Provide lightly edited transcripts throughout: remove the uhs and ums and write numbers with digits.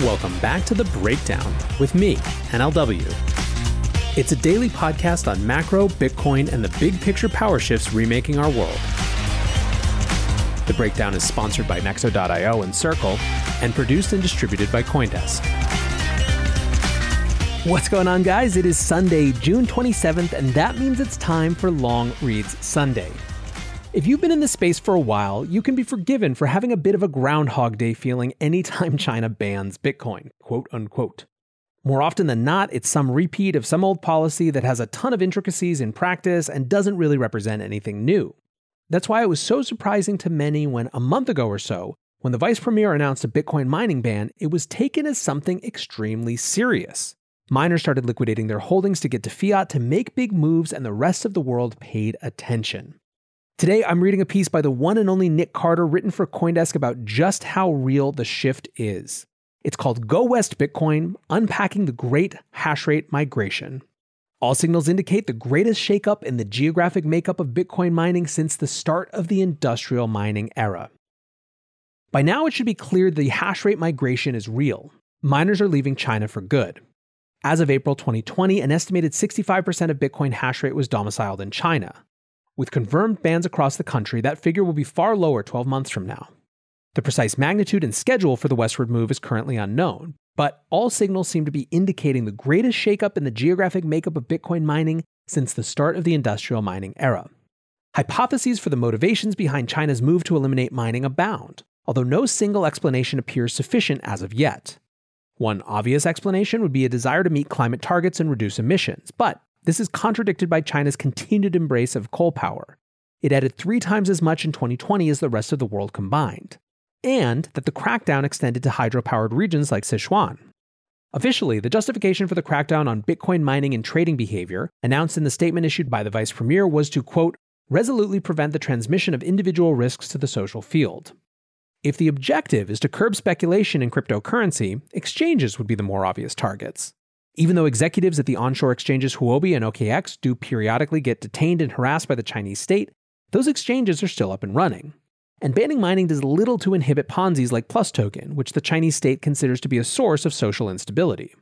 Welcome back to The Breakdown with me, NLW. It's a daily podcast on macro, Bitcoin, and the big picture power shifts remaking our world. The Breakdown is sponsored by Nexo.io and Circle, and produced and distributed by CoinDesk. What's going on, guys? It is Sunday, June 27th, and that means it's time for Long Reads Sunday. If you've been in this space for a while, you can be forgiven for having a bit of a Groundhog Day feeling anytime China bans Bitcoin, quote unquote. More often than not, it's some repeat of some old policy that has a ton of intricacies in practice and doesn't really represent anything new. That's why it was so surprising to many when, a month ago or so, when the vice premier announced a Bitcoin mining ban, it was taken as something extremely serious. Miners started liquidating their holdings to get to fiat to make big moves, and the rest of the world paid attention. Today, I'm reading a piece by the one and only Nick Carter written for CoinDesk about just how real the shift is. It's called Go West Bitcoin, Unpacking the Great Hash Rate Migration. All signals indicate the greatest shakeup in the geographic makeup of Bitcoin mining since the start of the industrial mining era. By now, it should be clear the hash rate migration is real. Miners are leaving China for good. As of April 2020, an estimated 65% of Bitcoin hash rate was domiciled in China. With confirmed bans across the country, that figure will be far lower 12 months from now. The precise magnitude and schedule for the westward move is currently unknown, but all signals seem to be indicating the greatest shakeup in the geographic makeup of Bitcoin mining since the start of the industrial mining era. Hypotheses for the motivations behind China's move to eliminate mining abound, although no single explanation appears sufficient as of yet. One obvious explanation would be a desire to meet climate targets and reduce emissions, but this is contradicted by China's continued embrace of coal power. It added 3 times as much in 2020 as the rest of the world combined. And that the crackdown extended to hydro-powered regions like Sichuan. Officially, the justification for the crackdown on Bitcoin mining and trading behavior, announced in the statement issued by the vice premier, was to, quote, resolutely prevent the transmission of individual risks to the social field. If the objective is to curb speculation in cryptocurrency, exchanges would be the more obvious targets. Even though executives at the onshore exchanges Huobi and OKX do periodically get detained and harassed by the Chinese state, those exchanges are still up and running. And banning mining does little to inhibit Ponzi's like Plus Token, which the Chinese state considers to be a source of social instability.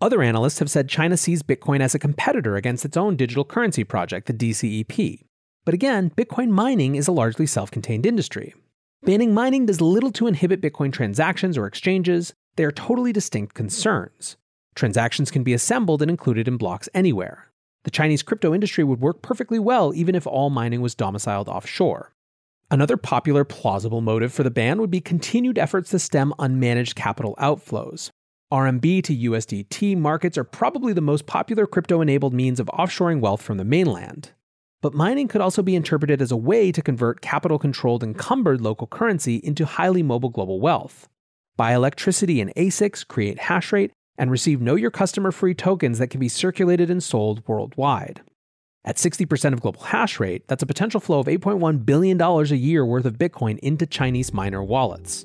Other analysts have said China sees Bitcoin as a competitor against its own digital currency project, the DCEP. But again, Bitcoin mining is a largely self-contained industry. Banning mining does little to inhibit Bitcoin transactions or exchanges. They are totally distinct concerns. Transactions can be assembled and included in blocks anywhere. The Chinese crypto industry would work perfectly well even if all mining was domiciled offshore. Another popular plausible motive for the ban would be continued efforts to stem unmanaged capital outflows. RMB to USDT markets are probably the most popular crypto-enabled means of offshoring wealth from the mainland. But mining could also be interpreted as a way to convert capital-controlled encumbered local currency into highly mobile global wealth. Buy electricity in ASICs, create hash rate, and receive know-your-customer-free tokens that can be circulated and sold worldwide. At 60% of global hash rate, that's a potential flow of $8.1 billion a year worth of Bitcoin into Chinese miner wallets.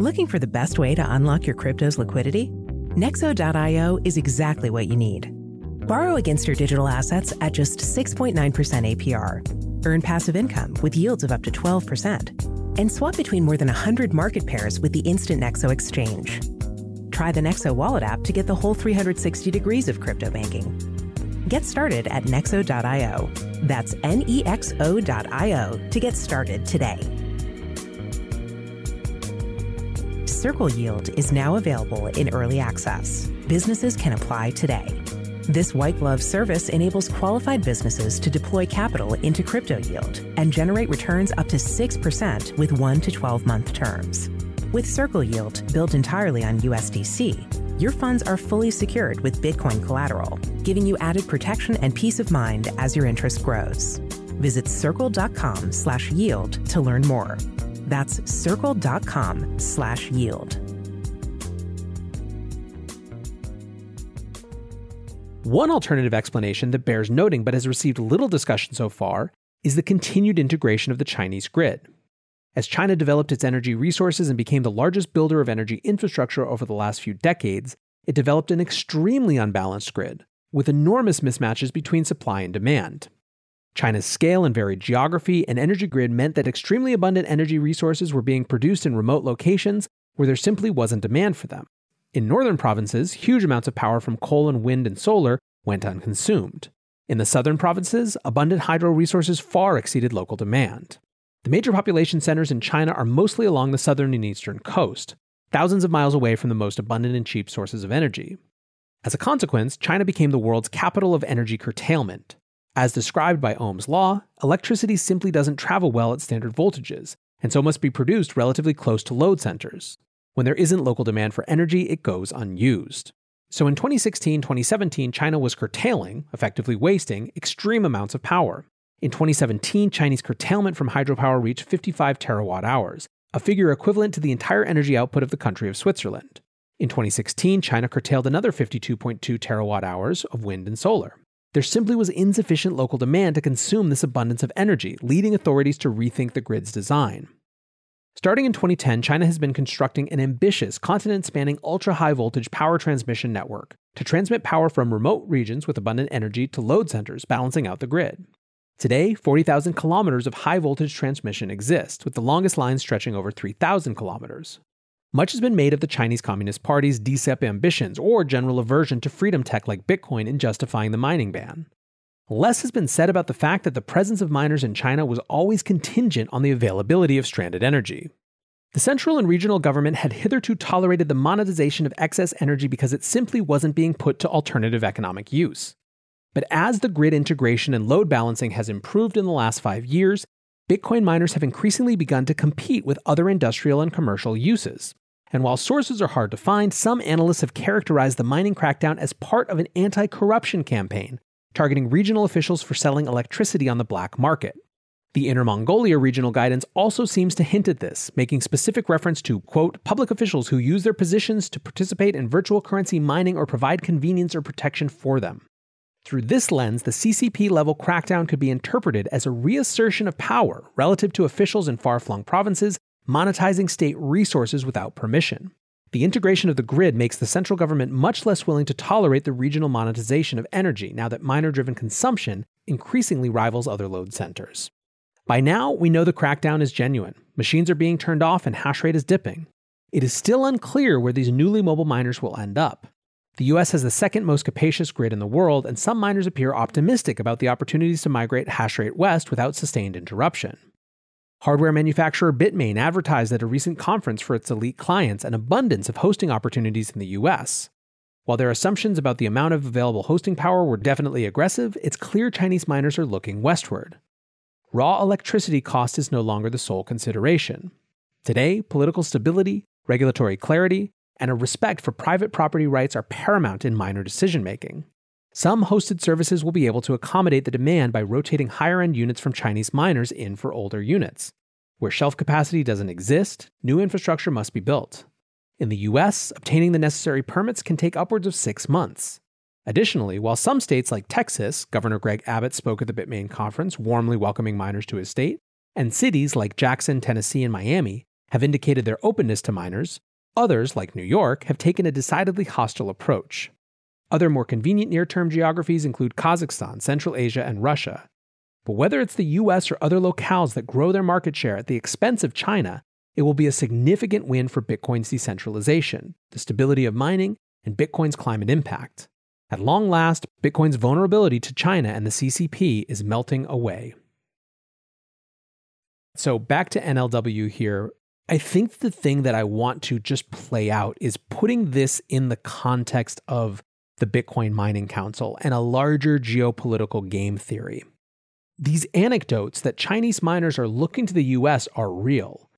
Looking for the best way to unlock your crypto's liquidity? Nexo.io is exactly what you need. Borrow against your digital assets at just 6.9% APR, earn passive income with yields of up to 12%, and swap between more than 100 market pairs with the instant Nexo exchange. Try the Nexo Wallet app to get the whole 360 degrees of crypto banking. Get started at nexo.io. That's nexo.io to get started today. Circle Yield is now available in early access. Businesses can apply today. This white glove service enables qualified businesses to deploy capital into crypto yield and generate returns up to 6% with 1 to 12-month terms. With Circle Yield, built entirely on USDC, your funds are fully secured with Bitcoin collateral, giving you added protection and peace of mind as your interest grows. Visit circle.com/yield to learn more. That's circle.com/yield. One alternative explanation that bears noting but has received little discussion so far is the continued integration of the Chinese grid. As China developed its energy resources and became the largest builder of energy infrastructure over the last few decades, it developed an extremely unbalanced grid, with enormous mismatches between supply and demand. China's scale and varied geography and energy grid meant that extremely abundant energy resources were being produced in remote locations where there simply wasn't demand for them. In northern provinces, huge amounts of power from coal and wind and solar went unconsumed. In the southern provinces, abundant hydro resources far exceeded local demand. The major population centers in China are mostly along the southern and eastern coast, thousands of miles away from the most abundant and cheap sources of energy. As a consequence, China became the world's capital of energy curtailment. As described by Ohm's law, electricity simply doesn't travel well at standard voltages, and so must be produced relatively close to load centers. When there isn't local demand for energy, it goes unused. So in 2016-2017, China was curtailing, effectively wasting, extreme amounts of power. In 2017, Chinese curtailment from hydropower reached 55 terawatt hours, a figure equivalent to the entire energy output of the country of Switzerland. In 2016, China curtailed another 52.2 terawatt hours of wind and solar. There simply was insufficient local demand to consume this abundance of energy, leading authorities to rethink the grid's design. Starting in 2010, China has been constructing an ambitious, continent-spanning ultra-high-voltage power transmission network to transmit power from remote regions with abundant energy to load centers, balancing out the grid. Today, 40,000 kilometers of high-voltage transmission exist, with the longest line stretching over 3,000 kilometers. Much has been made of the Chinese Communist Party's DCEP ambitions or general aversion to freedom tech like Bitcoin in justifying the mining ban. Less has been said about the fact that the presence of miners in China was always contingent on the availability of stranded energy. The central and regional government had hitherto tolerated the monetization of excess energy because it simply wasn't being put to alternative economic use. But as the grid integration and load balancing has improved in the last 5 years, Bitcoin miners have increasingly begun to compete with other industrial and commercial uses. And while sources are hard to find, some analysts have characterized the mining crackdown as part of an anti-corruption campaign, targeting regional officials for selling electricity on the black market. The Inner Mongolia regional guidance also seems to hint at this, making specific reference to, quote, public officials who use their positions to participate in virtual currency mining or provide convenience or protection for them. Through this lens, the CCP-level crackdown could be interpreted as a reassertion of power relative to officials in far-flung provinces monetizing state resources without permission. The integration of the grid makes the central government much less willing to tolerate the regional monetization of energy now that miner-driven consumption increasingly rivals other load centers. By now, we know the crackdown is genuine. Machines are being turned off and hash rate is dipping. It is still unclear where these newly mobile miners will end up. The US has the second most capacious grid in the world, and some miners appear optimistic about the opportunities to migrate hash rate west without sustained interruption. Hardware manufacturer Bitmain advertised at a recent conference for its elite clients an abundance of hosting opportunities in the US. While their assumptions about the amount of available hosting power were definitely aggressive, it's clear Chinese miners are looking westward. Raw electricity cost is no longer the sole consideration. Today, political stability, regulatory clarity, and a respect for private property rights are paramount in miner decision-making. Some hosted services will be able to accommodate the demand by rotating higher-end units from Chinese miners in for older units. Where shelf capacity doesn't exist, new infrastructure must be built. In the US, obtaining the necessary permits can take upwards of 6 months. Additionally, while some states like Texas, Governor Greg Abbott spoke at the Bitmain conference, warmly welcoming miners to his state, and cities like Jackson, Tennessee, and Miami have indicated their openness to miners, others, like New York, have taken a decidedly hostile approach. Other more convenient near-term geographies include Kazakhstan, Central Asia, and Russia. But whether it's the US or other locales that grow their market share at the expense of China, it will be a significant win for Bitcoin's decentralization, the stability of mining, and Bitcoin's climate impact. At long last, Bitcoin's vulnerability to China and the CCP is melting away. So back to NLW here. I think the thing that I want to just play out is putting this in the context of the Bitcoin Mining Council and a larger geopolitical game theory. These anecdotes that Chinese miners are looking to the US are real.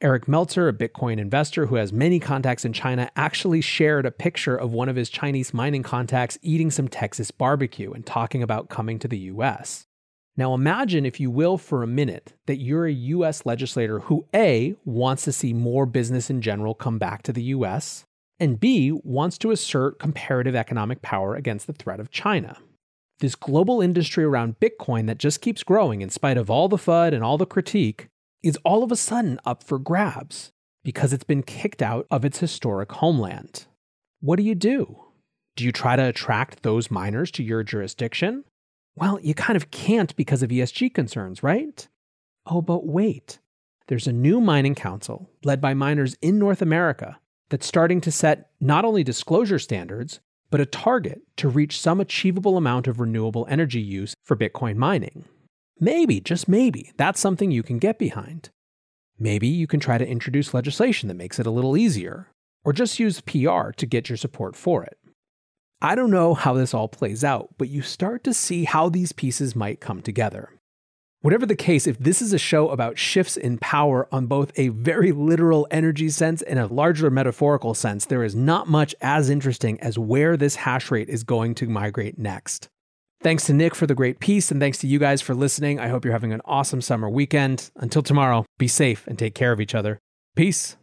Eric Meltzer, a Bitcoin investor who has many contacts in China, actually shared a picture of one of his Chinese mining contacts eating some Texas barbecue and talking about coming to the US. Now imagine, if you will, for a minute, that you're a US legislator who A, wants to see more business in general come back to the US, and B, wants to assert comparative economic power against the threat of China. This global industry around Bitcoin that just keeps growing in spite of all the FUD and all the critique is all of a sudden up for grabs because it's been kicked out of its historic homeland. What do you do? Do you try to attract those miners to your jurisdiction? Well, you kind of can't because of ESG concerns, right? Oh, but wait. There's a new mining council led by miners in North America that's starting to set not only disclosure standards, but a target to reach some achievable amount of renewable energy use for Bitcoin mining. Maybe, just maybe, that's something you can get behind. Maybe you can try to introduce legislation that makes it a little easier, or just use PR to get your support for it. I don't know how this all plays out, but you start to see how these pieces might come together. Whatever the case, if this is a show about shifts in power on both a very literal energy sense and a larger metaphorical sense, there is not much as interesting as where this hash rate is going to migrate next. Thanks to Nick for the great piece, and thanks to you guys for listening. I hope you're having an awesome summer weekend. Until tomorrow, be safe and take care of each other. Peace.